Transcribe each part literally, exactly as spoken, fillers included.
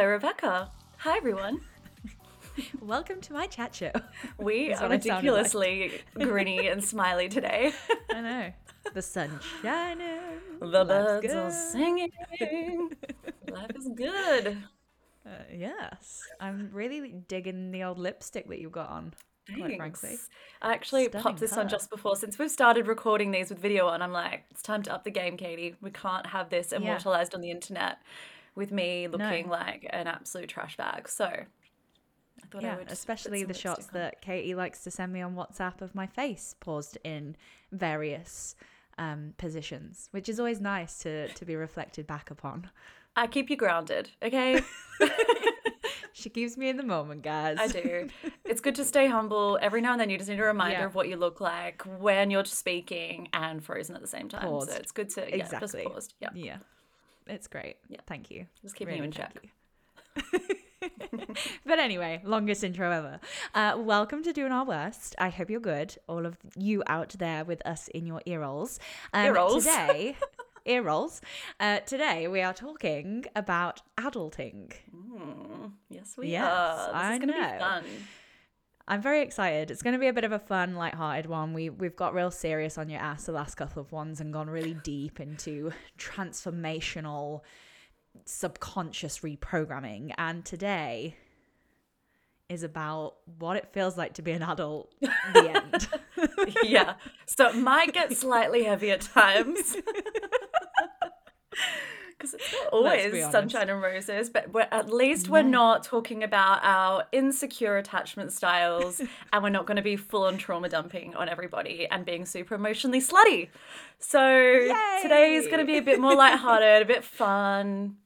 Hello, Rebecca. Hi, everyone. Welcome to my chat show. We are ridiculously like. grinny and smiley today. I know. The sun's shining. The birds good. are singing. Life is good. Uh, yes. I'm really digging the old lipstick that you've got on. Thanks. Quite frankly. I actually Stunning popped this her. on just before, since we've started recording these with video on, I'm like, it's time to up the game, Katie. We can't have this immortalized yeah. on the internet with me looking no. like an absolute trash bag. So I thought yeah, I would. Especially the shots on. that Katie likes to send me on WhatsApp of my face paused in various um, positions, which is always nice to to be reflected back upon. I keep you grounded, okay? She keeps me in the moment, guys. I do. It's good to stay humble. Every now and then you just need a reminder yeah. of what you look like when you're speaking and frozen at the same time. Paused. So it's good to, yeah, exactly. just paused. Yeah. yeah. It's great. Yeah. Thank you. Just keeping really you in check. But anyway, longest intro ever. Uh, welcome to Doing Our Worst. I hope you're good, all of you out there with us in your ear rolls. Um, ear rolls. Today... ear rolls. Uh, today we are talking about adulting. Mm, yes, we yes, are. This I is going to be fun. I'm very excited. It's going to be a bit of a fun, lighthearted one. We, we've got real serious on your ass the last couple of ones and gone really deep into transformational subconscious reprogramming. And today is about what it feels like to be an adult at the end. Yeah. So it might get slightly heavy at times. Because it's not always sunshine and roses, but we're, at least we're no. not talking about our insecure attachment styles, and we're not going to be full-on trauma dumping on everybody and being super emotionally slutty. So Yay! today is going to be a bit more lighthearted, a bit fun.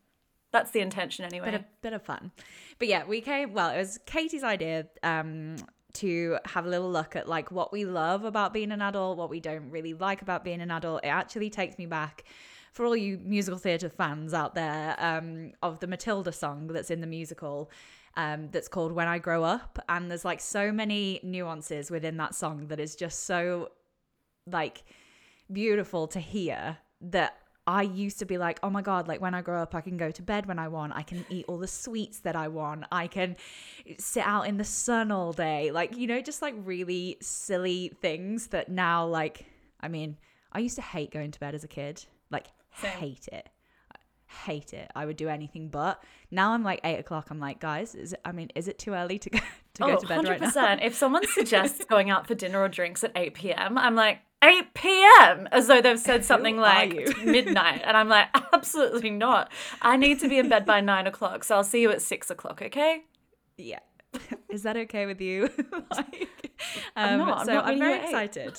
That's the intention anyway. Bit of, bit of fun. But yeah, we came, well, it was Katie's idea um, to have a little look at like what we love about being an adult, what we don't really like about being an adult. It actually takes me back. For all you musical theatre fans out there, um, of the Matilda song that's in the musical um, that's called When I Grow Up. And there's like so many nuances within that song that is just so like beautiful to hear that I used to be like, oh my God, like when I grow up, I can go to bed when I want. I can eat all the sweets that I want. I can sit out in the sun all day. Like, you know, just like really silly things that now like, I mean, I used to hate going to bed as a kid. Like, Same. hate it. Hate it. I would do anything but. Now I'm like eight o'clock. I'm like, guys, is it, I mean, is it too early to go to, oh, go to bed one hundred percent right now? If someone suggests going out for dinner or drinks at eight p.m., I'm like, eight p.m. as though they've said something Who like midnight. And I'm like, absolutely not. I need to be in bed by nine o'clock. So I'll see you at six o'clock, okay? Yeah. Is that okay with you? like, I'm um, not, so I'm, not I'm very excited.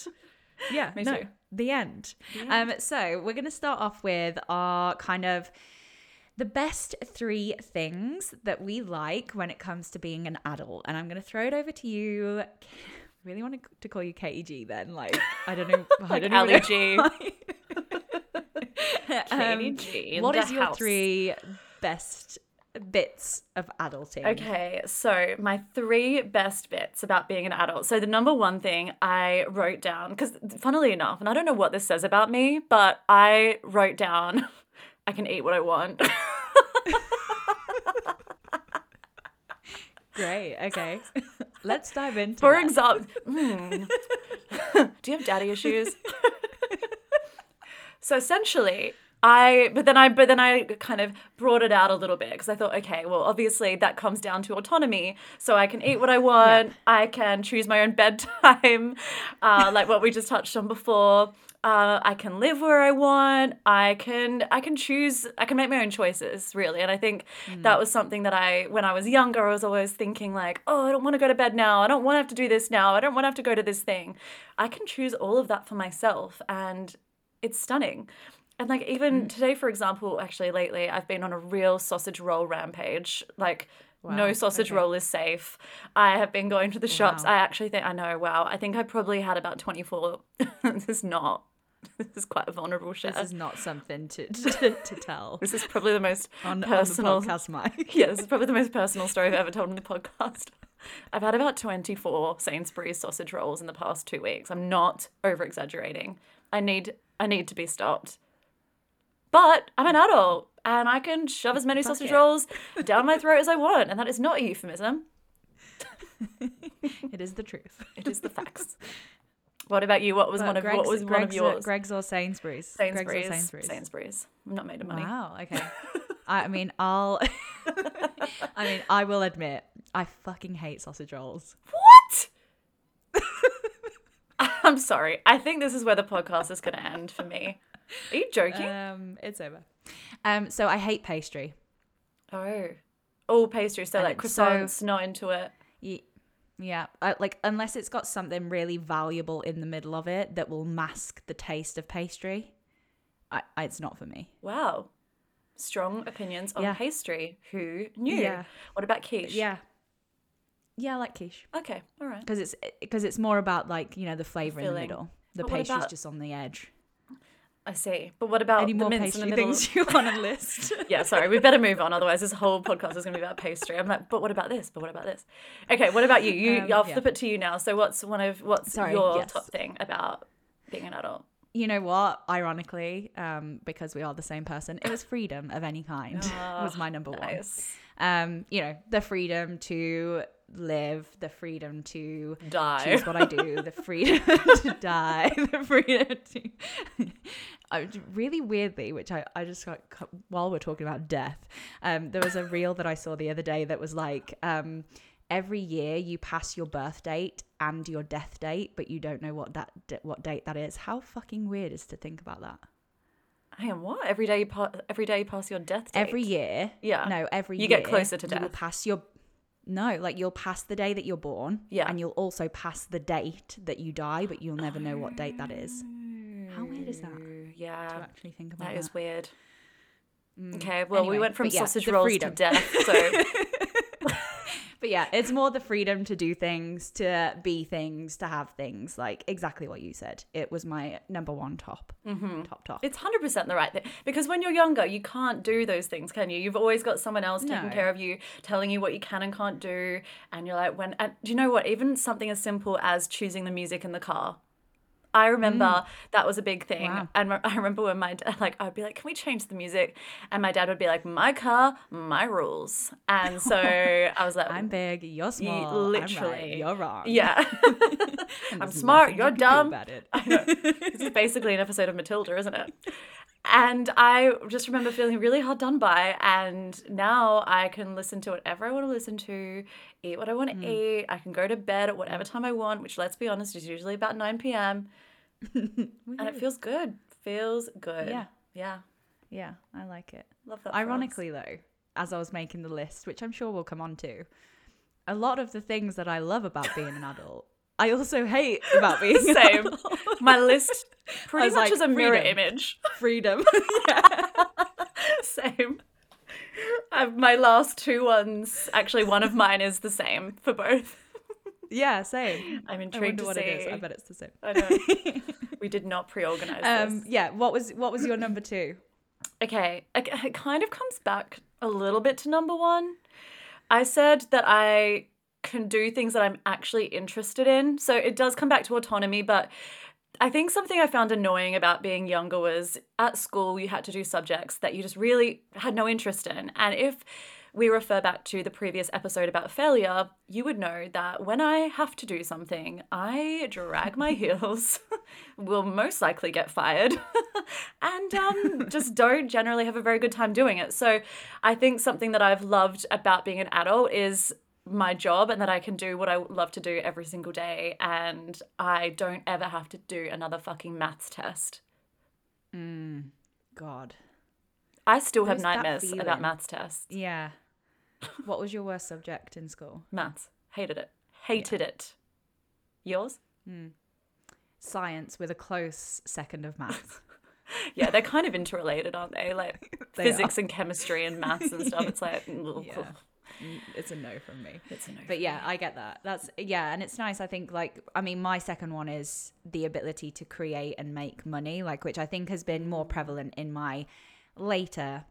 Yeah, me no. too. The end. Yeah. Um, so we're going to start off with our kind of the best three things that we like when it comes to being an adult. And I'm going to throw it over to you. I really want to call you Katie G then. Like, I don't know. I don't like know. G. Katie G. Um, what is your house. three best bits of adulting? Okay, so my three best bits about being an adult. So the number one thing I wrote down, because funnily enough, and I don't know what this says about me, but I wrote down, I can eat what I want. Great, okay. Let's dive into For that. example, mm. do you have daddy issues? So essentially... I but then I but then I kind of brought it out a little bit because I thought, okay, well, obviously that comes down to autonomy. So I can eat what I want. Yep. I can choose my own bedtime, uh, like what we just touched on before. Uh, I can live where I want. I can I can choose. I can make my own choices, really. And I think mm. that was something that I, when I was younger, I was always thinking like, oh, I don't want to go to bed now. I don't want to have to do this now. I don't want to have to go to this thing. I can choose all of that for myself, and it's stunning. And like even today, for example, actually lately, I've been on a real sausage roll rampage. Like wow. no sausage okay. roll is safe. I have been going to the shops. Wow. I actually think, I know, wow, I think I probably had about twenty-four. This is not, this is quite a vulnerable share. This is not something to to, to tell. This is probably the most on, personal. On the podcast mic. Yeah, this is probably the most personal story I've ever told on the podcast. I've had about twenty-four Sainsbury's sausage rolls in the past two weeks. I'm not over-exaggerating. I need, I need to be stopped. But I'm an adult and I can shove as many Fuck sausage it. rolls down my throat as I want. And that is not a euphemism. It is the truth. It is the facts. What about you? What was well, one of Greggs, what was Greggs, one of yours? Greggs or Sainsbury's? Sainsbury's. Greggs or Sainsbury's. Sainsbury's. I'm not made of money. Wow. Okay. I mean, I'll. I mean, I will admit, I fucking hate sausage rolls. What? I'm sorry. I think this is where the podcast is going to end for me. Are you joking? Um, it's over. Um, so I hate pastry. Oh, all pastry. So and like croissants, so... not into it. Yeah. Yeah, I, like unless it's got something really valuable in the middle of it that will mask the taste of pastry, I, I, it's not for me. Wow. Strong opinions on yeah. pastry. Who knew? Yeah. What about quiche? Yeah. Yeah, I like quiche. Okay, all right. Because it's, because it's more about like, you know, the flavour in the middle. The pastry's about... just on the edge. I see. But what about any more the pastry in the middle? Things you want to list? Yeah, sorry. We better move on. Otherwise, this whole podcast is going to be about pastry. I'm like, but what about this? But what about this? Okay, what about you? You, um, I'll yeah. flip it to you now. So what's one of what's sorry, your yes. top thing about being an adult? You know what? Ironically, um, because we are the same person, it was freedom of any kind. Oh, was my number nice. one. Um, you know, the freedom to live, the freedom to die, choose what I do, the freedom to die, the freedom to. I, really weirdly, which I, I just got while we're talking about death, um, there was a reel that I saw the other day that was like, um, every year you pass your birth date and your death date, but you don't know what that what date that is. How fucking weird is to think about that? Hang on, what? Every day you pass, every day you pass your death date? Every year. Yeah. No, every you year. You get closer to death. You will pass your... No, like you'll pass the day that you're born. Yeah. And you'll also pass the date that you die, but you'll never know what date that is. How weird is that? Yeah. To actually think about that. That is weird. Mm. Okay, well, anyway, we went from yeah, sausage rolls freedom. to death, so... But yeah, it's more the freedom to do things, to be things, to have things, like exactly what you said. It was my number one top, mm-hmm. top, top. It's one hundred percent the right thing. Because when you're younger, you can't do those things, can you? You've always got someone else no. taking care of you, telling you what you can and can't do. And you're like, when, and do you know what? Even something as simple as choosing the music in the car. I remember mm. that was a big thing. Wow. And I remember when my dad, like, I'd be like, can we change the music? And my dad would be like, my car, my rules. And so I was like, I'm big, you're small. Literally. I'm right, you're wrong. Yeah. I'm smart, you're dumb. About it. I know. It's basically an episode of Matilda, isn't it? And I just remember feeling really hard done by, and now I can listen to whatever I want to listen to, eat what I want to mm. eat. I can go to bed at whatever time I want, which, let's be honest, is usually about nine p.m. And it feels good. Feels good. Yeah. Yeah. Yeah, I like it. Love that. Ironically, though, as I was making the list, which I'm sure we'll come on to, a lot of the things that I love about being an adult, I also hate about being the same. My list pretty much like, is a mirror freedom. image. Freedom. Yeah. Same. I've, my last two ones, actually one of mine is the same for both. Yeah, same. I'm intrigued I wonder to what see. It is. I bet it's the same. I know. We did not pre-organise um, this. Yeah, what was what was your number two? Okay, it kind of comes back a little bit to number one. I said that I... can do things that I'm actually interested in. So it does come back to autonomy, but I think something I found annoying about being younger was at school you had to do subjects that you just really had no interest in. And if we refer back to the previous episode about failure, you would know that when I have to do something, I drag my heels, will most likely get fired, and um, just don't generally have a very good time doing it. So I think something that I've loved about being an adult is my job, and that I can do what I love to do every single day, and I don't ever have to do another fucking maths test. Mm, God. I still There's have nightmares about maths tests. Yeah. What was your worst subject in school? Maths. Hated it. Hated yeah. it. Yours? Mm. Science with a close second of maths. Yeah, they're kind of interrelated, aren't they? Like they physics are. and chemistry and maths and stuff. It's like... Yeah. It's a no from me. It's a no. But yeah, I get that. That's yeah, and it's nice. I think like I mean, my second one is the ability to create and make money, like which I think has been more prevalent in my later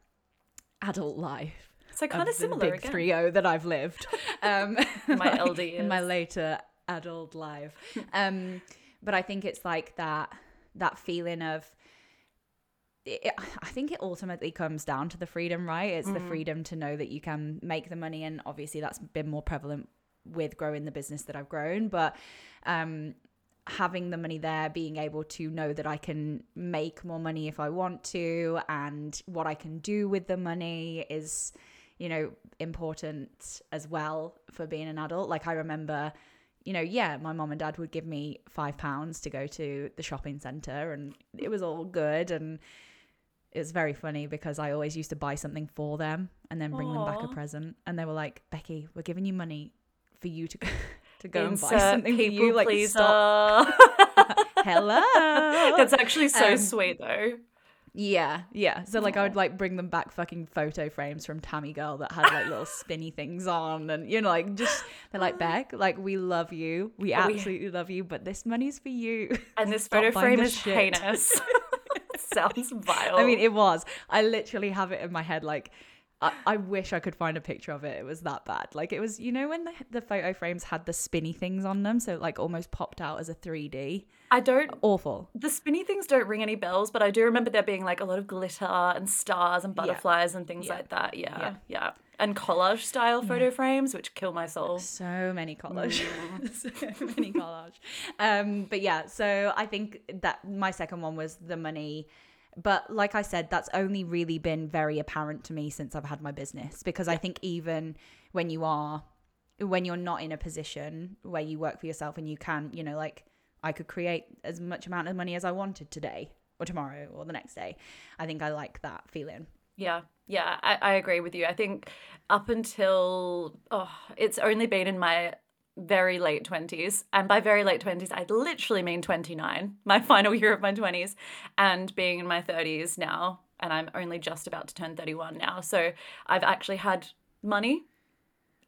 adult life. So kind of similar big again. Three O that I've lived. Um, my L D like, in my later adult life. um, but I think it's like that that feeling of It, I think it ultimately comes down to the freedom, right? It's mm. the freedom to know that you can make the money, and obviously that's been more prevalent with growing the business that I've grown, but um having the money there, being able to know that I can make more money if I want to, and what I can do with the money is, you know, important as well for being an adult. Like, I remember, you know, yeah, my mom and dad would give me five pounds to go to the shopping centre, and it was all good. And it was very funny because I always used to buy something for them and then bring Aww. them back a present. And they were like, Becky, we're giving you money for you to, to go Insert and buy something for you. Like, stop. Hello. That's actually so um, sweet though. Yeah, yeah. So like Aww. I would like bring them back fucking photo frames from Tammy Girl that had like little spinny things on, and you know, like, just they're like, Beck, like, we love you, we absolutely love you, but this money's for you. And this photo frame is shit. Heinous. Sounds vile. I mean, it was. I literally have it in my head. Like, I, I wish I could find a picture of it. It was that bad. Like, it was. You know when the the photo frames had the spinny things on them, so it like almost popped out as a three D. I don't awful. The spinny things don't ring any bells, but I do remember there being like a lot of glitter and stars and butterflies yeah. and things yeah. like that. Yeah. yeah, yeah, and collage style photo yeah. frames, which kill my soul. So many collage, mm. so many collage. Um, but yeah, so I think that my second one was the money. But like I said, that's only really been very apparent to me since I've had my business, because yeah. I think even when you are, when you're not in a position where you work for yourself and you can, you know, like, I could create as much amount of money as I wanted today or tomorrow or the next day. I think I like that feeling. Yeah, yeah, I, I agree with you. I think up until, oh, it's only been in my very late twenties. And by very late twenties, I literally mean twenty-nine, my final year of my twenties, and being in my thirties now. And I'm only just about to turn thirty-one now. So I've actually had money.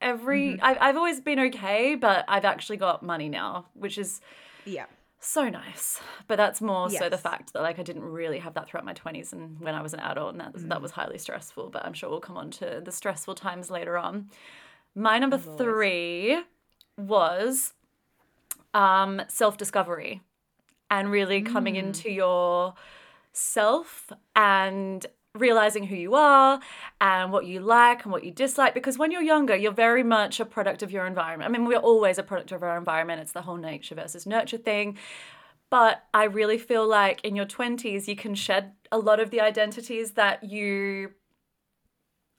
Every, mm-hmm. I've, I've always been okay, but I've actually got money now, which is... yeah, so nice. But that's more yes. so the fact that like I didn't really have that throughout my twenties and when I was an adult, and that mm. that was highly stressful. But I'm sure we'll come on to the stressful times later on. My number As three always. was um, self-discovery and really coming mm. into your self and realizing who you are and what you like and what you dislike, because when you're younger, you're very much a product of your environment. I mean, we're always a product of our environment. It's the whole nature versus nurture thing. But I really feel like in your twenties, you can shed a lot of the identities that you,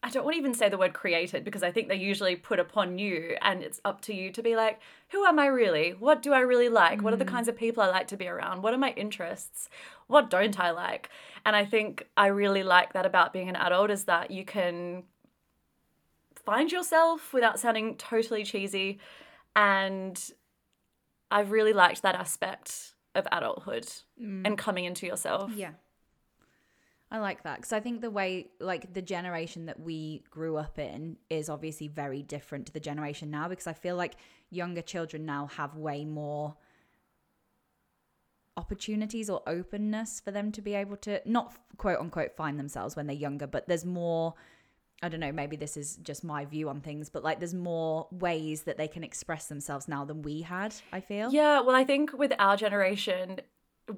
I don't want to even say the word created, because I think they usually put upon you, and it's up to you to be like, who am I really? What do I really like? Mm. What are the kinds of people I like to be around? What are my interests? What don't I like? And I think I really like that about being an adult, is that you can find yourself without sounding totally cheesy. And I've really liked that aspect of adulthood mm. and coming into yourself. Yeah. I like that, because I think the way, like, the generation that we grew up in is obviously very different to the generation now, because I feel like younger children now have way more opportunities or openness for them to be able to not quote unquote find themselves when they're younger, but there's more, I don't know, maybe this is just my view on things, but like there's more ways that they can express themselves now than we had, I feel. Yeah, well, I think with our generation,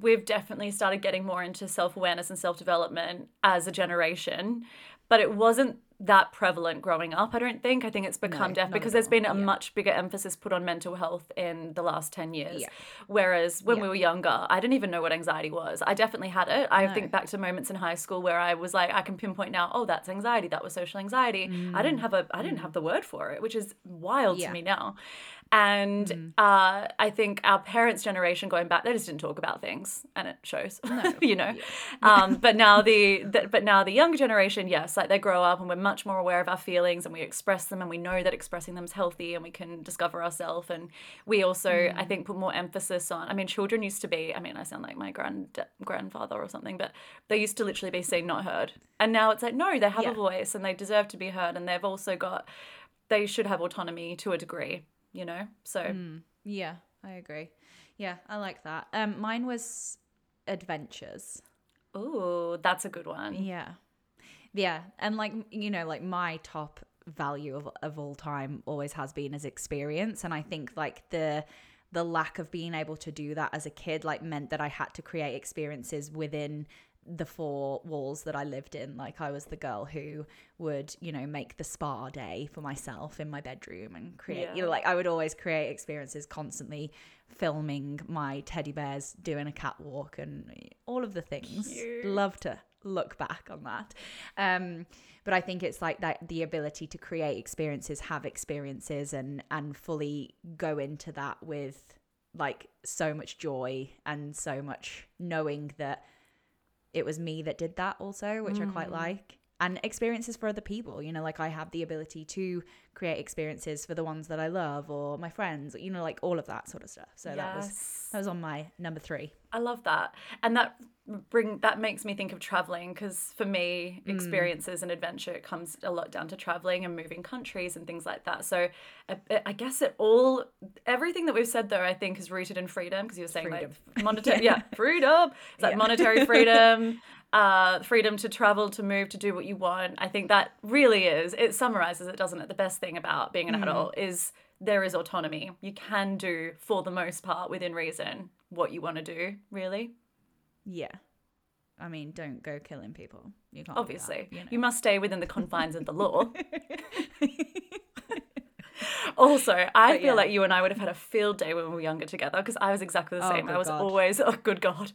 we've definitely started getting more into self-awareness and self-development as a generation, but it wasn't that prevalent growing up, I don't think. I think it's become no, deaf because there's been a yeah. much bigger emphasis put on mental health in the last ten years. Yeah. Whereas when yeah. we were younger, I didn't even know what anxiety was. I definitely had it. I no. think back to moments in high school where I was like, I can pinpoint now, oh, that's anxiety. That was social anxiety. Mm. I didn't have a, I didn't have the word for it, which is wild yeah. to me now. And mm. uh, I think our parents' generation going back, they just didn't talk about things, and it shows, no, you know. Yeah. Um, but now the, the but now the younger generation, yes, like they grow up and we're much more aware of our feelings and we express them, and we know that expressing them is healthy and we can discover ourselves. And we also, mm. I think, put more emphasis on, I mean, children used to be, I mean, I sound like my grand grandfather or something, but they used to literally be seen, not heard. And now it's like, no, they have yeah. a voice and they deserve to be heard, and they've also got, they should have autonomy to a degree. You know, so mm, yeah, I agree. Yeah, I like that. Um, mine was adventures. Oh, that's a good one. Yeah, yeah, and like, you know, like my top value of of all time always has been as experience, and I think like the the lack of being able to do that as a kid like meant that I had to create experiences within the four walls that I lived in. Like, I was the girl who would, you know, make the spa day for myself in my bedroom and create, yeah. you know, like I would always create experiences, constantly filming my teddy bears doing a catwalk and all of the things. Cute. Love to look back on that. Um, but I think it's like that, the ability to create experiences, have experiences, and and fully go into that with like so much joy and so much knowing that it was me that did that also, which mm. I quite like. And experiences for other people, you know, like I have the ability to create experiences for the ones that I love or my friends, you know, like all of that sort of stuff. So yes. that was that was on my number three. I love that. And that bring that makes me think of traveling, because for me, experiences mm. and adventure comes a lot down to traveling and moving countries and things like that. So I, I guess it all, everything that we've said though, I think is rooted in freedom, because you were saying freedom. like monetary, yeah. yeah, freedom. It's like yeah. monetary freedom. Uh, freedom to travel, to move, to do what you want. I think that really is, it summarizes it, doesn't it? The best thing about being an mm. adult is there is autonomy. You can do, for the most part, within reason, what you want to do, really. Yeah. I mean, don't go killing people. You can't. Obviously. Do that, you know. You must stay within the confines of the law. Also, I but feel yeah. like you and I would have had a field day when we were younger together, because I was exactly the same. Oh, I was God. always, oh, good God.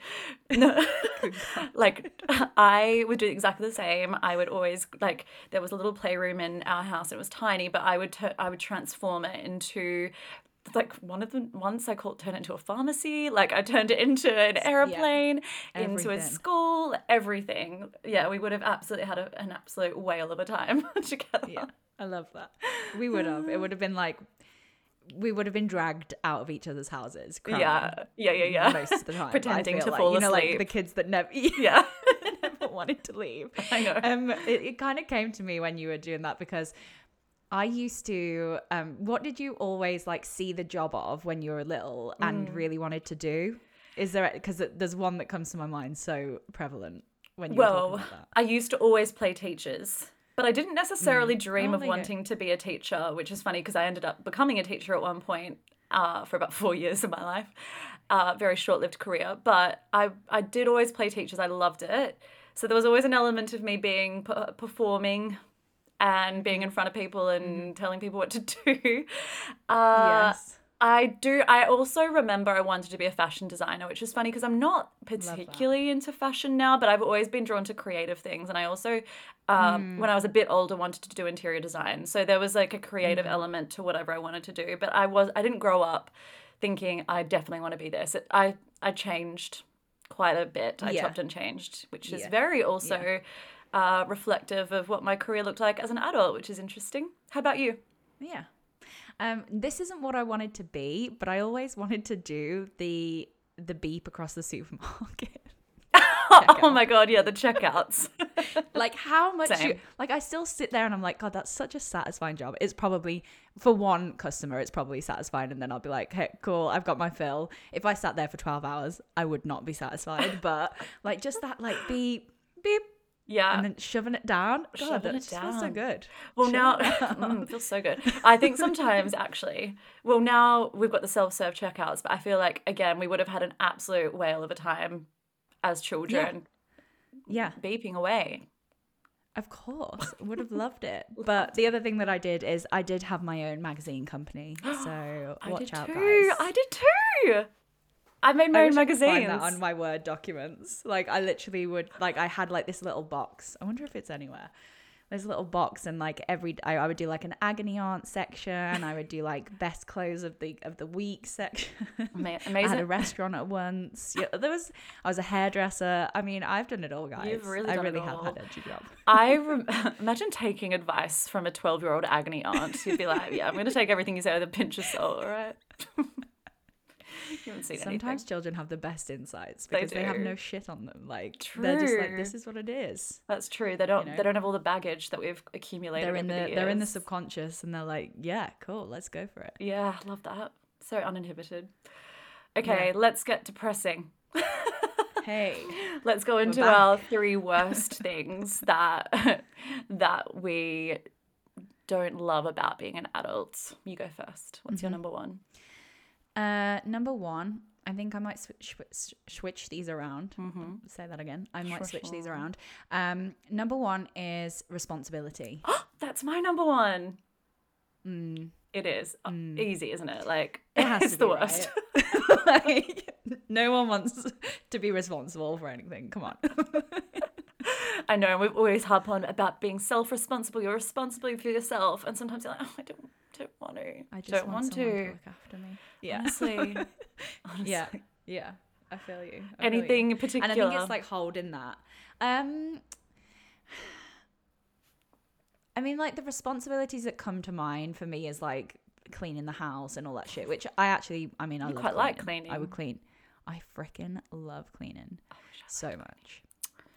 No. Good God. Like, I would do exactly the same. I would always, like, there was a little playroom in our house. And it was tiny, but I would ter- I would transform it into... Like one of them, once I called, turned it into a pharmacy. Like I turned it into an airplane, yeah, into a school, everything. Yeah, we would have absolutely had a, an absolute whale of a time together. Yeah, I love that. We would have. It would have been like, we would have been dragged out of each other's houses. Crying, yeah, yeah, yeah, yeah. Most of the time, pretending to like, fall asleep. You know, like the kids that never, yeah, never wanted to leave. I know. Um, it, it kind of came to me when you were doing that, because I used to, um, what did you always like see the job of when you were little and mm. really wanted to do? Is there, because there's one that comes to my mind so prevalent when you well, were talking about that. I used to always play teachers, but I didn't necessarily mm. dream oh, of wanting go. to be a teacher, which is funny because I ended up becoming a teacher at one point uh, for about four years of my life, uh, very short-lived career. But I, I did always play teachers. I loved it. So there was always an element of me being, performing and being in front of people and telling people what to do. Uh, yes. I do. I also remember I wanted to be a fashion designer, which is funny because I'm not particularly into fashion now, but I've always been drawn to creative things. And I also, um, mm. when I was a bit older, wanted to do interior design. So there was like a creative mm. element to whatever I wanted to do. But I was I didn't grow up thinking I definitely want to be this. It, I, I changed quite a bit. I yeah. chopped and changed, which is yeah. very also... Yeah. Uh, reflective of what my career looked like as an adult, which is interesting. How about you? Yeah. Um, this isn't what I wanted to be, but I always wanted to do the the beep across the supermarket. Oh my God, yeah, the checkouts. Like how much you, like I still sit there and I'm like, God, that's such a satisfying job. It's probably, for one customer, it's probably satisfying. And then I'll be like, hey, cool, I've got my fill. If I sat there for twelve hours, I would not be satisfied. But like just that like beep, beep. Yeah. And then shoving it down. God, shoving that it down. feels so good. Well, shoving now, it mm, feels so good. I think sometimes actually, well, now we've got the self-serve checkouts, but I feel like, again, we would have had an absolute whale of a time as children. Yeah. yeah. Beeping away. Of course. Would have loved it. But the other thing that I did is I did have my own magazine company. So watch out, guys. I did too. I made my I own magazines. I find that on my Word documents. Like I literally would, like I had like this little box. I wonder if it's anywhere. There's a little box, and like every, I, I would do like an agony aunt section. I would do like best clothes of the of the week section. Amazing. I had a restaurant at once. Yeah, there was. I was a hairdresser. I mean, I've done it all, guys. You've really done I really it have all. had a job. I rem- imagine taking advice from a twelve-year-old agony aunt. You'd be like, yeah, I'm going to take everything you say with a pinch of salt, all right? You haven't seen Sometimes anything. Children have the best insights because they, they have no shit on them. Like true. They're just like, this is what it is. That's true. They don't. You know? They don't have all the baggage that we've accumulated. They're in the. the they're in the subconscious, and they're like, yeah, cool, let's go for it. Yeah, I love that. So uninhibited. Okay, yeah. Let's get depressing. Hey, let's go into our three worst things that that we don't love about being an adult. You go first. What's mm-hmm. your number one? Uh, number one I think I might switch switch, switch these around. Mm-hmm. Say that again. I might switch these around. Um, number one is responsibility. That's my number one. Mm. It is mm. easy, isn't it? Like it has it's to be the worst. Right. Like, no one wants to be responsible for anything. Come on. I know. We've always harped on about being self-responsible. You're responsible for yourself, and sometimes you're like, oh, I don't, don't want to. I just don't want, want to. to look after me. Yeah. Honestly. Honestly. Yeah. Yeah. I feel you. I Anything feel you. particular? And I think it's like holding that. Um. I mean, like the responsibilities that come to mind for me is like cleaning the house and all that shit, which I actually, I mean, I love quite cleaning. like cleaning. I would clean. I freaking love cleaning oh, so much.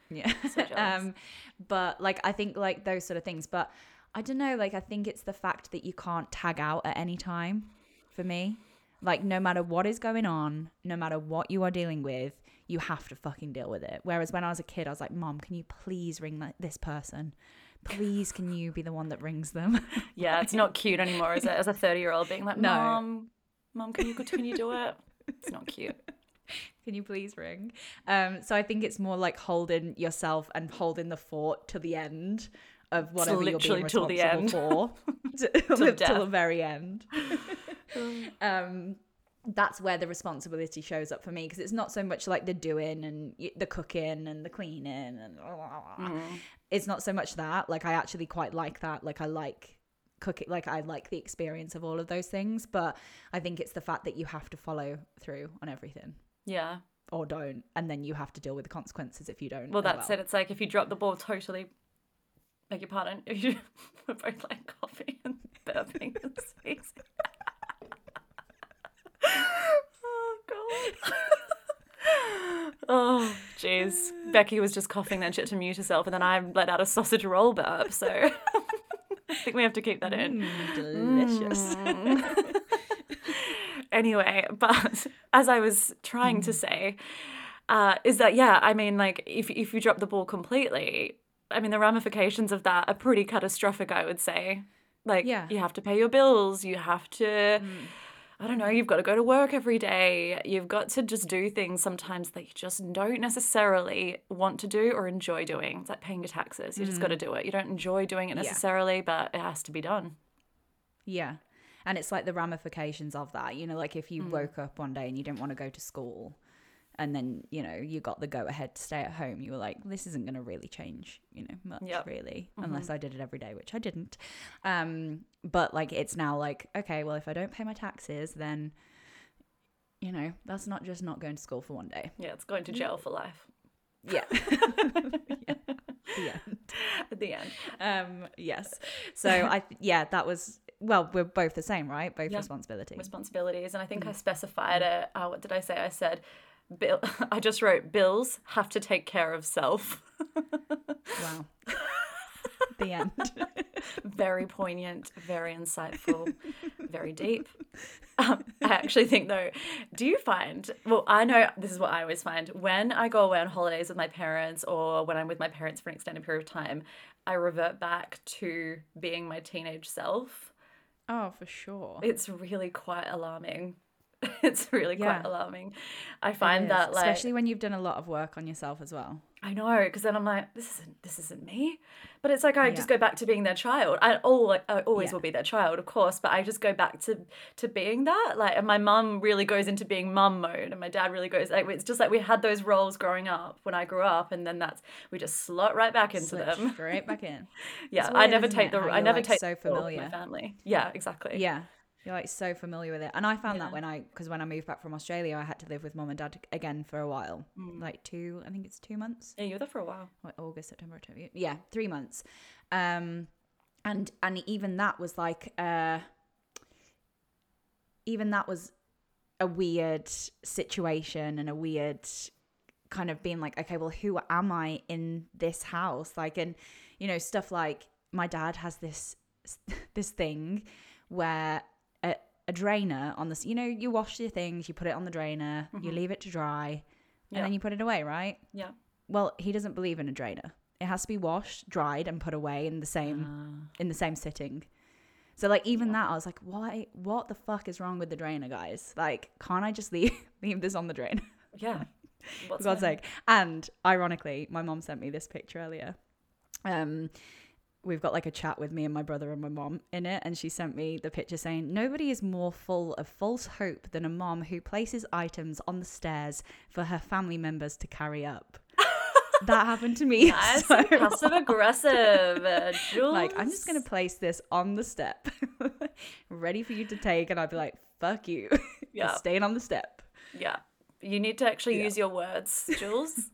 Cleaning. Yeah. So um, but like, I think like those sort of things, but I don't know, like, I think it's the fact that you can't tag out at any time for me. Like, no matter what is going on, no matter what you are dealing with, you have to fucking deal with it. Whereas when I was a kid, I was like, Mom, can you please ring like this person? Please, can you be the one that rings them? Yeah, it's not cute anymore, is it? As a thirty-year-old being like, no. Mom, Mom, can you can you do it? It's not cute. Can you please ring? Um, so I think it's more like holding yourself and holding the fort to the end of whatever you're being responsible till the end. for. Till the very end. um, that's where the responsibility shows up for me, because it's not so much like the doing and the cooking and the cleaning and blah, blah, blah. Mm. It's not so much that. Like, I actually quite like that. Like, I like cooking. Like, I like the experience of all of those things. But I think it's the fact that you have to follow through on everything. Yeah. Or don't. And then you have to deal with the consequences if you don't. Well, that's well. it. It's like if you drop the ball totally... Beg your pardon. We're both like coughing and burping and sneezing. Oh, God. Oh, jeez. Becky was just coughing that shit to mute herself, and then I let out a sausage roll burp, so I think we have to keep that in. Mm, delicious. Mm. Anyway, but as I was trying mm. to say, uh, is that, yeah, I mean, like, if if you drop the ball completely, I mean, the ramifications of that are pretty catastrophic, I would say. Like, yeah. you have to pay your bills, you have to... Mm. I don't know, you've got to go to work every day. You've got to just do things sometimes that you just don't necessarily want to do or enjoy doing. It's like paying your taxes. You mm. just got to do it. You don't enjoy doing it necessarily, yeah. but it has to be done. Yeah. And it's like the ramifications of that. You know, like if you mm. woke up one day and you didn't want to go to school and then, you know, you got the go-ahead to stay at home, you were like, this isn't going to really change, you know, much yep. really, mm-hmm. unless I did it every day, which I didn't. Um, but, like, it's now like, okay, well, if I don't pay my taxes, then, you know, that's not just not going to school for one day. Yeah, it's going to jail for life. Yeah. yeah. The end. At the end. Um, yes. So, I yeah, that was... Well, we're both the same, right? Both yeah. responsibilities. Responsibilities. And I think mm. I specified it. Uh, what did I say? I said, Bill. I just wrote, bills have to take care of self. Wow. The end. Very poignant, very insightful, very deep. Um, I actually think, though, do you find, well, I know this is what I always find. When I go away on holidays with my parents or when I'm with my parents for an extended period of time, I revert back to being my teenage self. Oh, for sure. It's really quite alarming. It's really yeah. quite alarming. I find that, like, especially when you've done a lot of work on yourself as well. I know, because then I'm like, this isn't this isn't me. But it's like I yeah. just go back to being their child. I all I always yeah. will be their child, of course. But I just go back to to being that. Like, and my mum really goes into being mum mode, and my dad really goes. Like, it's just like we had those roles growing up when I grew up, and then that's we just slot right back into Slip them, straight back in. yeah, weird, I never take the I never like take so the role familiar. With my family. Yeah, exactly. Yeah. You're, like, so familiar with it. And I found yeah. that when I, because when I moved back from Australia, I had to live with mum and dad again for a while. Mm. Like two, I think it's two months. Yeah, you were there for a while. Like August, September, October. Yeah, three months. Um, and and even that was like, uh, even that was a weird situation and a weird kind of being like, okay, well, who am I in this house? Like, and, you know, stuff like my dad has this this thing where, a drainer on this, you know, you wash your things, you put it on the drainer, mm-hmm. you leave it to dry, and yeah. then you put it away, right? Yeah. Well, he doesn't believe in a drainer. It has to be washed, dried, and put away in the same uh. in the same sitting. So like even that, I was like, why? What the fuck is wrong with the drainer, guys? Like, can't I just leave leave this on the drain? Yeah. For God's sake. And ironically, my mom sent me this picture earlier. Um, we've got like a chat with me and my brother and my mom in it, and she sent me the picture saying, nobody is more full of false hope than a mom who places items on the stairs for her family members to carry up. That happened to me. Yes, so passive aggressive. Uh, Jules. Like, I'm just going to place this on the step, ready for you to take. And I'd be like, fuck you. Yeah. You're staying on the step. Yeah. You need to actually yeah. use your words, Jules.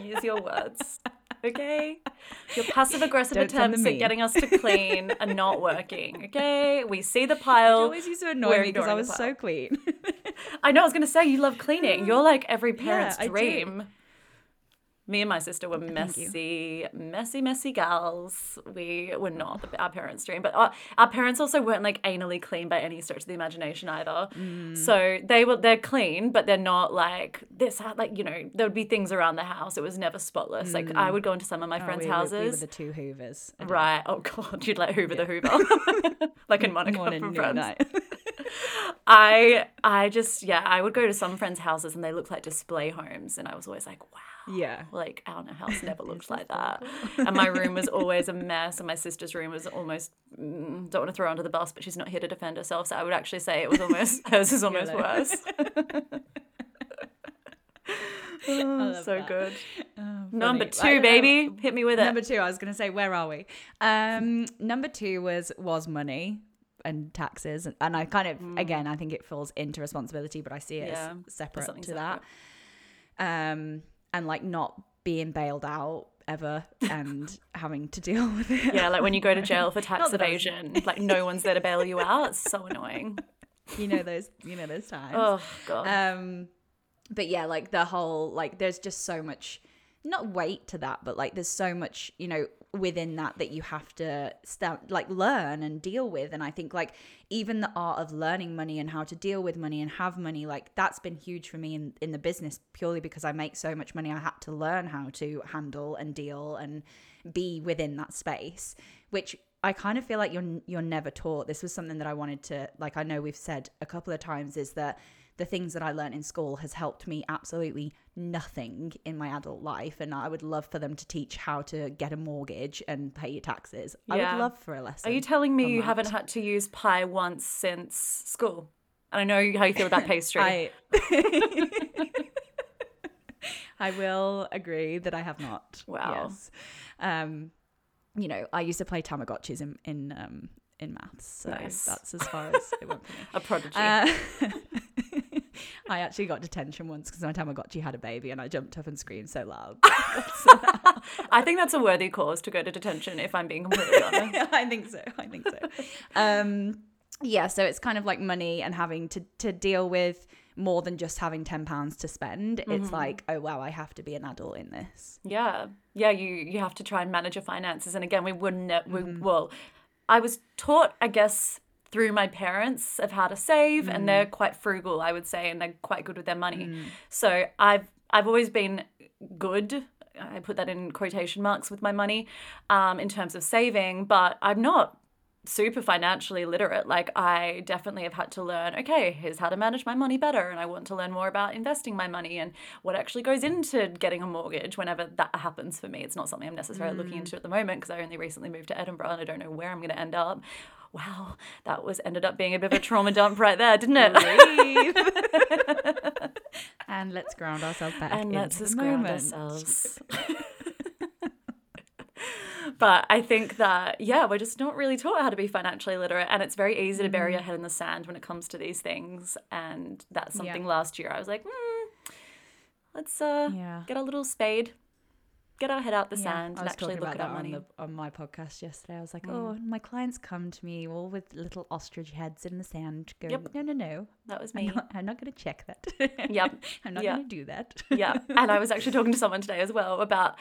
Use your words. Okay? Your passive aggressive attempts at getting us to clean are not working. Okay? We see the pile. You always used to annoy me because I was so clean. I know. I was going to say, you love cleaning. You're like every parent's yeah, dream. I do. Me and my sister were messy, messy, messy gals. We were not the, our parents' dream. But our, our parents also weren't, like, anally clean by any stretch of the imagination either. Mm. So they were, they're clean, but they're not, like, this, like, you know, there would be things around the house. It was never spotless. Mm. Like, I would go into some of my oh, friends' we, houses. We were the two hoovers. Right. Oh, God. You'd, like, hoover yeah. the hoover. Like in Monica Morning, from Friends. Night. I, I just, yeah, I would go to some friends' houses and they looked like display homes. And I was always like, wow. Yeah. Like, our house never looked like that. And my room was always a mess. And my sister's room was almost, don't want to throw her under the bus, but she's not here to defend herself. So I would actually say it was almost, hers is almost worse. Oh, so that. Good. Oh, number two, baby. Hit me with it. Number two, I was going to say, where are we? Um, number two was, was money and taxes. And, and I kind of, mm. again, I think it falls into responsibility, but I see it yeah, as separate to separate. that. Um, And, like, not being bailed out ever and having to deal with it. Yeah, like when you go to jail for tax evasion, like no one's there to bail you out. It's so annoying. You know those, you know those times. Oh, God. Um, but, yeah, like the whole, like there's just so much, not weight to that, but, like, there's so much, you know, within that that you have to, st- like, learn and deal with. And I think, like, even the art of learning money and how to deal with money and have money, like, that's been huge for me in, in the business purely because I make so much money. I had to learn how to handle and deal and be within that space, which I kind of feel like you're you're never taught. This was something that I wanted to, like, I know we've said a couple of times, is that the things that I learned in school has helped me absolutely nothing in my adult life. And I would love for them to teach how to get a mortgage and pay your taxes. Yeah. I would love for a lesson. Are you telling me you that. haven't had to use pie once since school? And I know how you feel about pastry. I... I will agree that I have not. Wow. Yes. Um, you know, I used to play Tamagotchis in, in, um, in maths. So nice. That's as far as it went for me. A prodigy. Uh, I actually got detention once because my Tamagotchi had a baby and I jumped up and screamed so loud. I think that's a worthy cause to go to detention, if I'm being completely honest. I think so. I think so. Um, yeah, so it's kind of like money and having to, to deal with more than just having ten pounds to spend. Mm-hmm. It's like, oh, wow, I have to be an adult in this. Yeah. Yeah, you, you have to try and manage your finances. And again, we wouldn't – we mm-hmm. well, I was taught, I guess – through my parents of how to save, mm. and they're quite frugal, I would say, and they're quite good with their money. Mm. So I've I've always been good, I put that in quotation marks, with my money um, in terms of saving, but I'm not super financially literate. Like, I definitely have had to learn, okay, here's how to manage my money better, and I want to learn more about investing my money and what actually goes into getting a mortgage whenever that happens for me. It's not something I'm necessarily mm. looking into at the moment because I only recently moved to Edinburgh and I don't know where I'm going to end up. Wow, that was ended up being a bit of a trauma dump right there, didn't it? And let's ground ourselves back. And let's just ground ourselves. But I think that, yeah, we're just not really taught how to be financially literate, and it's very easy to bury your head in the sand when it comes to these things. And that's something yeah. last year I was like, mm, let's uh, yeah. get a little spade. Get our head out the yeah, sand and actually look at our money. On, the, on my podcast yesterday, I was like, mm. oh, my clients come to me all with little ostrich heads in the sand going, yep. no, no, no. That was me. I'm not, not going to check that. Yep. I'm not yep. going to do that. Yeah. And I was actually talking to someone today as well about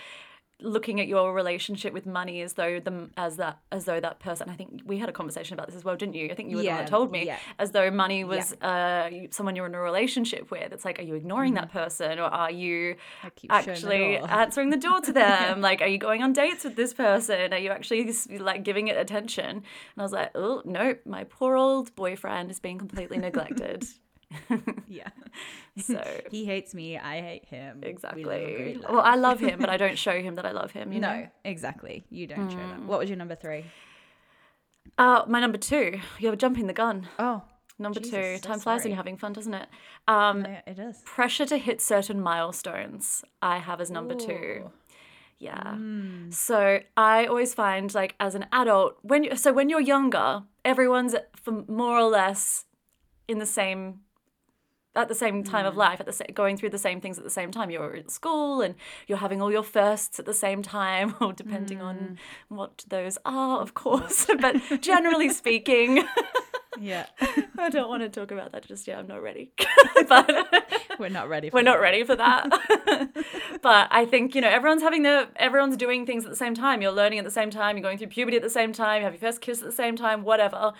looking at your relationship with money as though the as that as though that person, I think we had a conversation about this as well, didn't you? I think you were yeah, the one that told me yeah. as though money was yeah. uh, someone you're in a relationship with. It's like, are you ignoring mm. that person, or are you actually the answering the door to them? yeah. Like, are you going on dates with this person? Are you actually like giving it attention? And I was like, oh no, my poor old boyfriend is being completely neglected. yeah so he hates me, I hate him, exactly. We well I love him, but I don't show him that I love him, you no know? Exactly, you don't mm. show that. What was your number three? Uh my number two, you're jumping the gun. Oh, number Jesus, two time flies when you're having fun, doesn't it? Um yeah, it is. Pressure to hit certain milestones I have as number Ooh. two. Yeah. Mm. So I always find, like, as an adult, when you so when you're younger, everyone's for more or less in the same at the same time mm. of life, at the sa- going through the same things at the same time. You're at school and you're having all your firsts at the same time, or depending mm. on what those are, of course. But generally speaking, yeah, I don't want to talk about that just yet. I'm not ready. But we're not ready. For we're that. not ready for that. But I think, you know, everyone's having the everyone's doing things at the same time. You're learning at the same time. You're going through puberty at the same time. You have your first kiss at the same time. Whatever,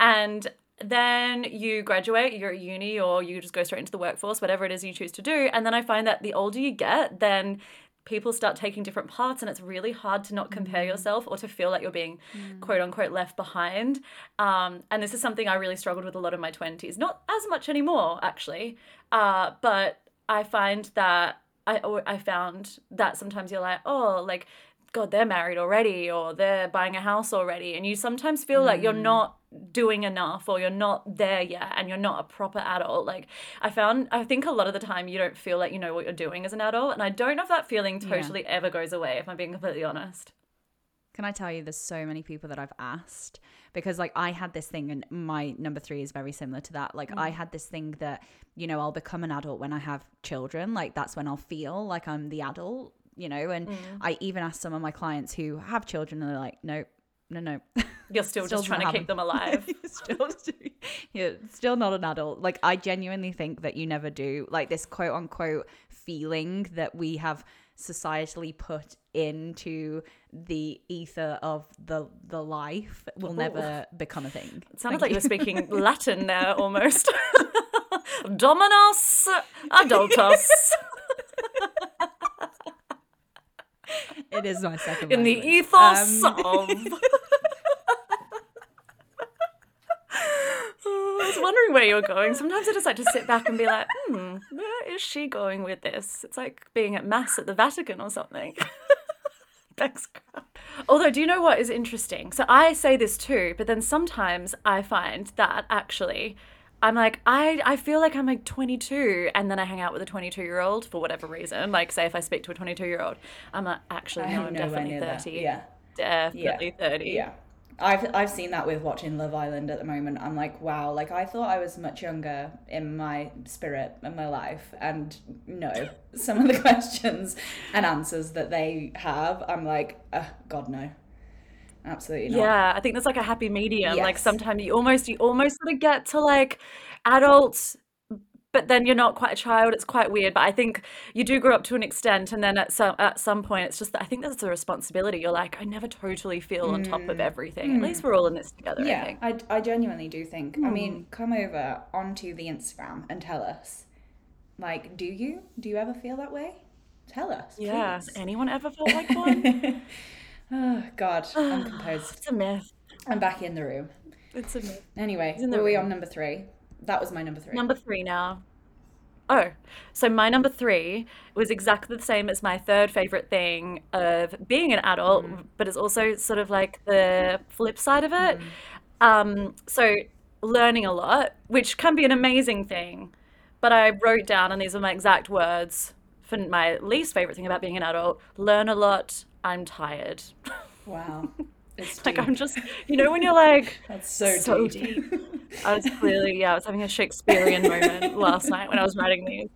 and. Then you graduate, you're at uni, or you just go straight into the workforce, whatever it is you choose to do. And then I find that the older you get, then people start taking different paths, and it's really hard to not compare mm. yourself or to feel like you're being mm. quote unquote left behind. Um, and this is something I really struggled with a lot in my twenties. Not as much anymore, actually. Uh, but I find that I, I found that sometimes you're like, oh, like, God, they're married already, or they're buying a house already. And you sometimes feel mm. like you're not doing enough, or you're not there yet, and you're not a proper adult. Like I found, I think a lot of the time you don't feel like you know what you're doing as an adult. And I don't know if that feeling totally yeah. ever goes away, if I'm being completely honest. Can I tell you, there's so many people that I've asked, because like I had this thing, and my number three is very similar to that. Like mm. I had this thing that, you know, I'll become an adult when I have children. Like that's when I'll feel like I'm the adult. You know, and mm. I even asked some of my clients who have children, and they're like, no, no, no. You're still, still just trying to keep them alive. you're, still, you're still not an adult. Like, I genuinely think that you never do. Like, this quote unquote feeling that we have societally put into the ether of the the life will Ooh. never become a thing. It sounded Thank like you were speaking Latin there almost. Dominus adultus. It is my second In language. The ethos um, of... oh, I was wondering where you were going. Sometimes I just like to sit back and be like, hmm, where is she going with this? It's like being at mass at the Vatican or something. Thanks. Although, do you know what is interesting? So I say this too, but then sometimes I find that actually... I'm like, I, I feel like I'm like twenty-two, and then I hang out with a twenty-two-year-old for whatever reason. Like, say if I speak to a twenty-two-year-old, I'm like, actually, no, I'm definitely thirty. Yeah. Definitely yeah. thirty. Yeah. I've I've seen that with watching Love Island at the moment. I'm like, wow, like I thought I was much younger in my spirit and my life. And no, some of the questions and answers that they have, I'm like, oh, God, no. Absolutely not. Yeah, I think there's like a happy medium. Yes. Like sometimes you almost you almost sort of get to like adults, but then you're not quite a child. It's quite weird. But I think you do grow up to an extent, and then at some at some point, it's just that I think that's a responsibility. You're like, I never totally feel on mm. top of everything. Mm. At least we're all in this together. Yeah, I think. I, I genuinely do think. Mm. I mean, come over onto the Instagram and tell us. Like, do you do you ever feel that way? Tell us. Yeah. Has anyone ever felt like one? Oh, God, I'm composed. It's a myth. I'm back in the room. It's a myth. Anyway, were we on number three? That was my number three. Number three now. Oh, so my number three was exactly the same as my third favourite thing of being an adult, mm. but it's also sort of like the flip side of it. Mm. Um, so learning a lot, which can be an amazing thing, but I wrote down, and these were my exact words for my least favourite thing about being an adult, learn a lot, I'm tired. Wow. It's like I'm just, you know, when you're like, that's so, so deep. deep. I was clearly, yeah, I was having a Shakespearean moment last night when I was writing these.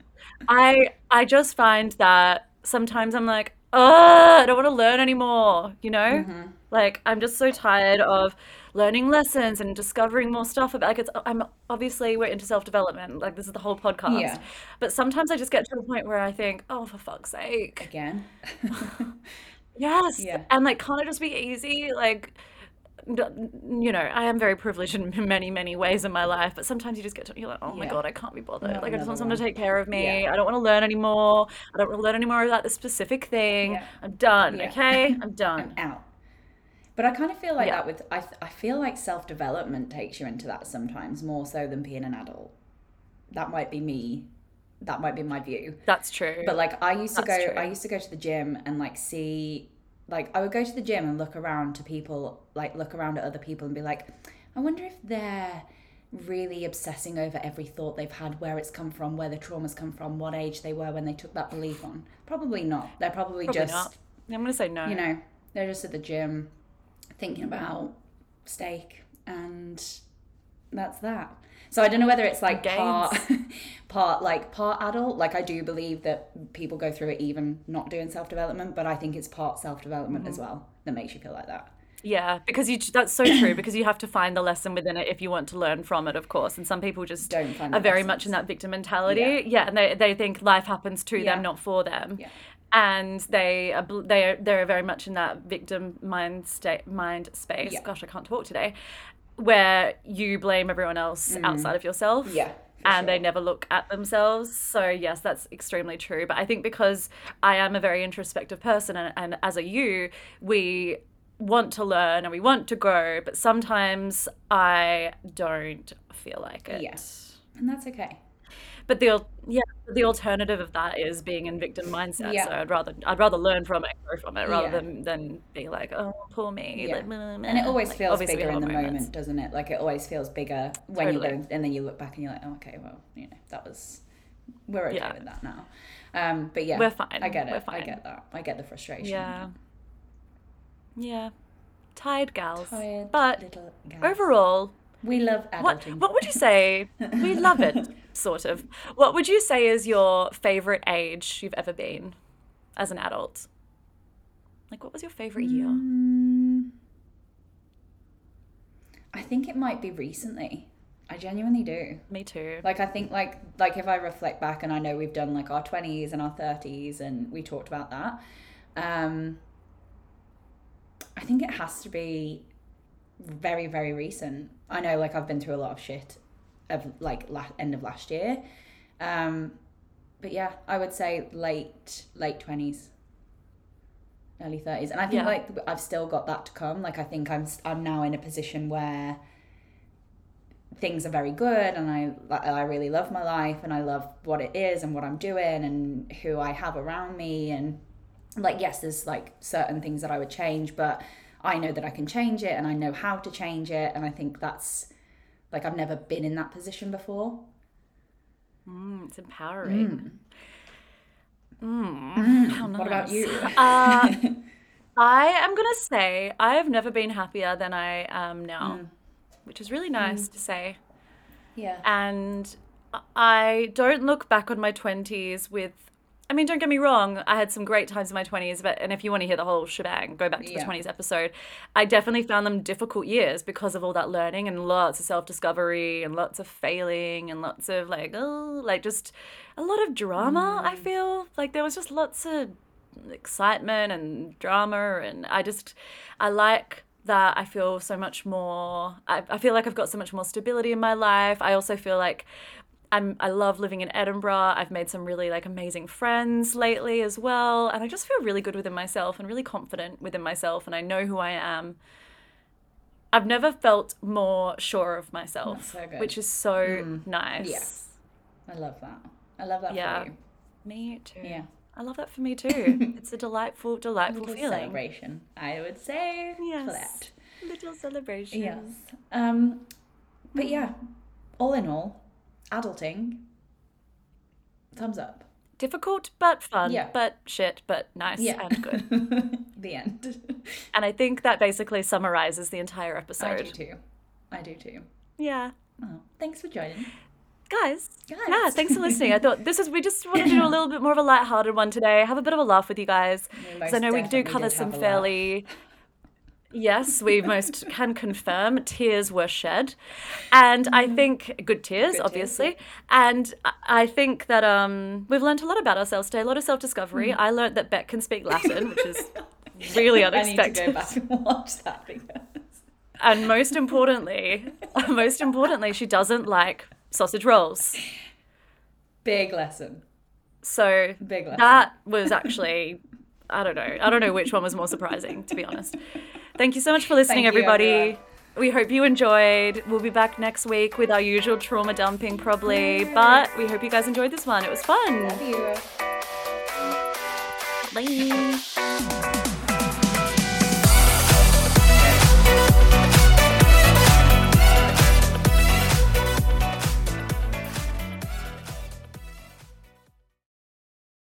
I I just find that sometimes I'm like, oh, I don't want to learn anymore, you know? Mm-hmm. Like, I'm just so tired of learning lessons and discovering more stuff about, like, it's, I'm obviously, we're into self-development, like, this is the whole podcast. Yeah. But sometimes I just get to a point where I think, oh, for fuck's sake. Again. Yes, Yeah. and like, can't it just be easy? Like, d- you know, I am very privileged in many, many ways in my life, but sometimes you just get to, you're like, oh my Yeah. God, I can't be bothered. Not Like, I just another want someone to one. take care of Yeah. me. I don't want to learn anymore. I don't want to learn anymore about this specific thing. Yeah. I'm done, Yeah. okay? I'm I'm done. out. But I kind of feel like Yeah. that with I I feel like self-development takes you into that sometimes more so than being an adult. That might be me. That might be my view. That's true. But like I used to go That's I true. used to go to the gym and like see like I would go to the gym and look around to people, like look around at other people and be like, I wonder if they're really obsessing over every thought they've had, where it's come from, where the trauma's come from, what age they were when they took that belief on. Probably not. They're probably Probably not. just, I'm going to say you no. know, they're just at the gym thinking about steak, and that's that. So I don't know whether it's And like part gains. part like part adult. Like I do believe that people go through it even not doing self-development, but I think it's part self-development as Mhm. well that makes you feel like that. Yeah, because you that's so true, because you have to find the lesson within it if you want to learn from it, of course. And some people just Don't find are the very much in lessons. that victim Yeah. mentality. Yeah, and they, they think life happens to them, Yeah. not for them. Yeah. And they are bl- they are, they're very much in that victim mind state mind space. Yeah. Gosh, I can't talk today. Where you blame everyone else outside of yourself, Yeah, for and they sure. never look at themselves. So yes, that's extremely true. But I think because I am a very introspective person, and, and as are you, we want to learn and we want to grow, but sometimes I don't feel like Yeah. it. And that's okay. But the al- yeah, but the alternative of that is being in victim mindset. So Yeah. I'd rather I'd rather learn from it, grow from it, rather Yeah. than than be like, oh, poor me, Yeah. like meh, And it meh. always Like feels obviously we bigger have in our the moments. moment, doesn't it? Like it always feels bigger when you go Totally. and then you look back and you're like, oh, okay, well, you know, that was we're okay Yeah. with that now. Um, but yeah, We're I fine. get We're it. I fine. get that. I get the frustration in that. Yeah. Yeah. Tired gals. Tired But little gals. overall, We love what adulting. what would you say? We love it, sort of. What would you say is your favorite age you've ever been as an adult? Like, what was your favorite year? Mm, I think it might be recently. I genuinely do. Me too. Like I think like like if I reflect back, and I know we've done like our twenties and our thirties and we talked about that. Um, I think it has to be very very recent. I know like I've been through a lot of shit of like la- end of last year. Um, but yeah, I would say late late twenties, early thirties, and I think Yeah. like I've still got that to come. Like I think I'm I'm now in a position where things are very good, and I like, I really love my life, and I love what it is and what I'm doing and who I have around me, and like yes, there's like certain things that I would change, but I know that I can change it and I know how to change it, and I think that's like I've never been in that position before. Mm, it's empowering. Mm. Mm, how What about nice. you? Uh, I am gonna say I have never been happier than I am now, Mm. which is really nice to say. Yeah. And I don't look back on my twenties with, I mean, don't get me wrong, I had some great times in my twenties, but, and if you want to hear the whole shebang, go back to the Yeah. twenties episode. I definitely found them difficult years because of all that learning and lots of self-discovery and lots of failing and lots of like, oh, like just a lot of drama, I Mm. feel. Like there was just lots of excitement and drama, and I just I like that. I feel so much more I, I feel like I've got so much more stability in my life. I also feel like I'm I love living in Edinburgh. I've made some really like amazing friends lately as well, and I just feel really good within myself and really confident within myself, and I know who I am. I've never felt more sure of That's myself, so good. which is so Mm. Yeah. nice. I love that. I love that for Yeah, you. me Yeah. too. I love that for me too. It's a delightful, delightful Little feeling. celebration, I would say, for Yes, that. little Yes. celebration. Um, but yeah, Mm. all in all, adulting, thumbs up. Difficult but fun, Yeah. but shit, but nice Yeah. and good. The end. And I think that basically summarizes the entire I do episode. too. I do too. Yeah. Oh, thanks for joining. Guys, yeah, Guys. thanks for listening. I thought this is, we just wanted to do a little bit more of a lighthearted one today, have a bit of a laugh with you guys, We because I most know we do definitely cover did some have a laugh. fairly, yes, we most can confirm tears were shed. And I think good tears, Good tears, yeah. obviously. And I I think that um, we've learned a lot about ourselves today, a lot of self discovery. I learned that Beck can speak Latin, which is really unexpected. I need to go back and watch that because... And most importantly, most importantly, she doesn't like sausage rolls. Big lesson. So Big lesson. That was actually, I don't know. I don't know which one was more surprising, to be honest. Thank you so much for listening, Thank everybody. You, we hope you enjoyed. We'll be back next week with our usual trauma dumping probably. But we hope you guys enjoyed this one. It was fun. Love you. Bye.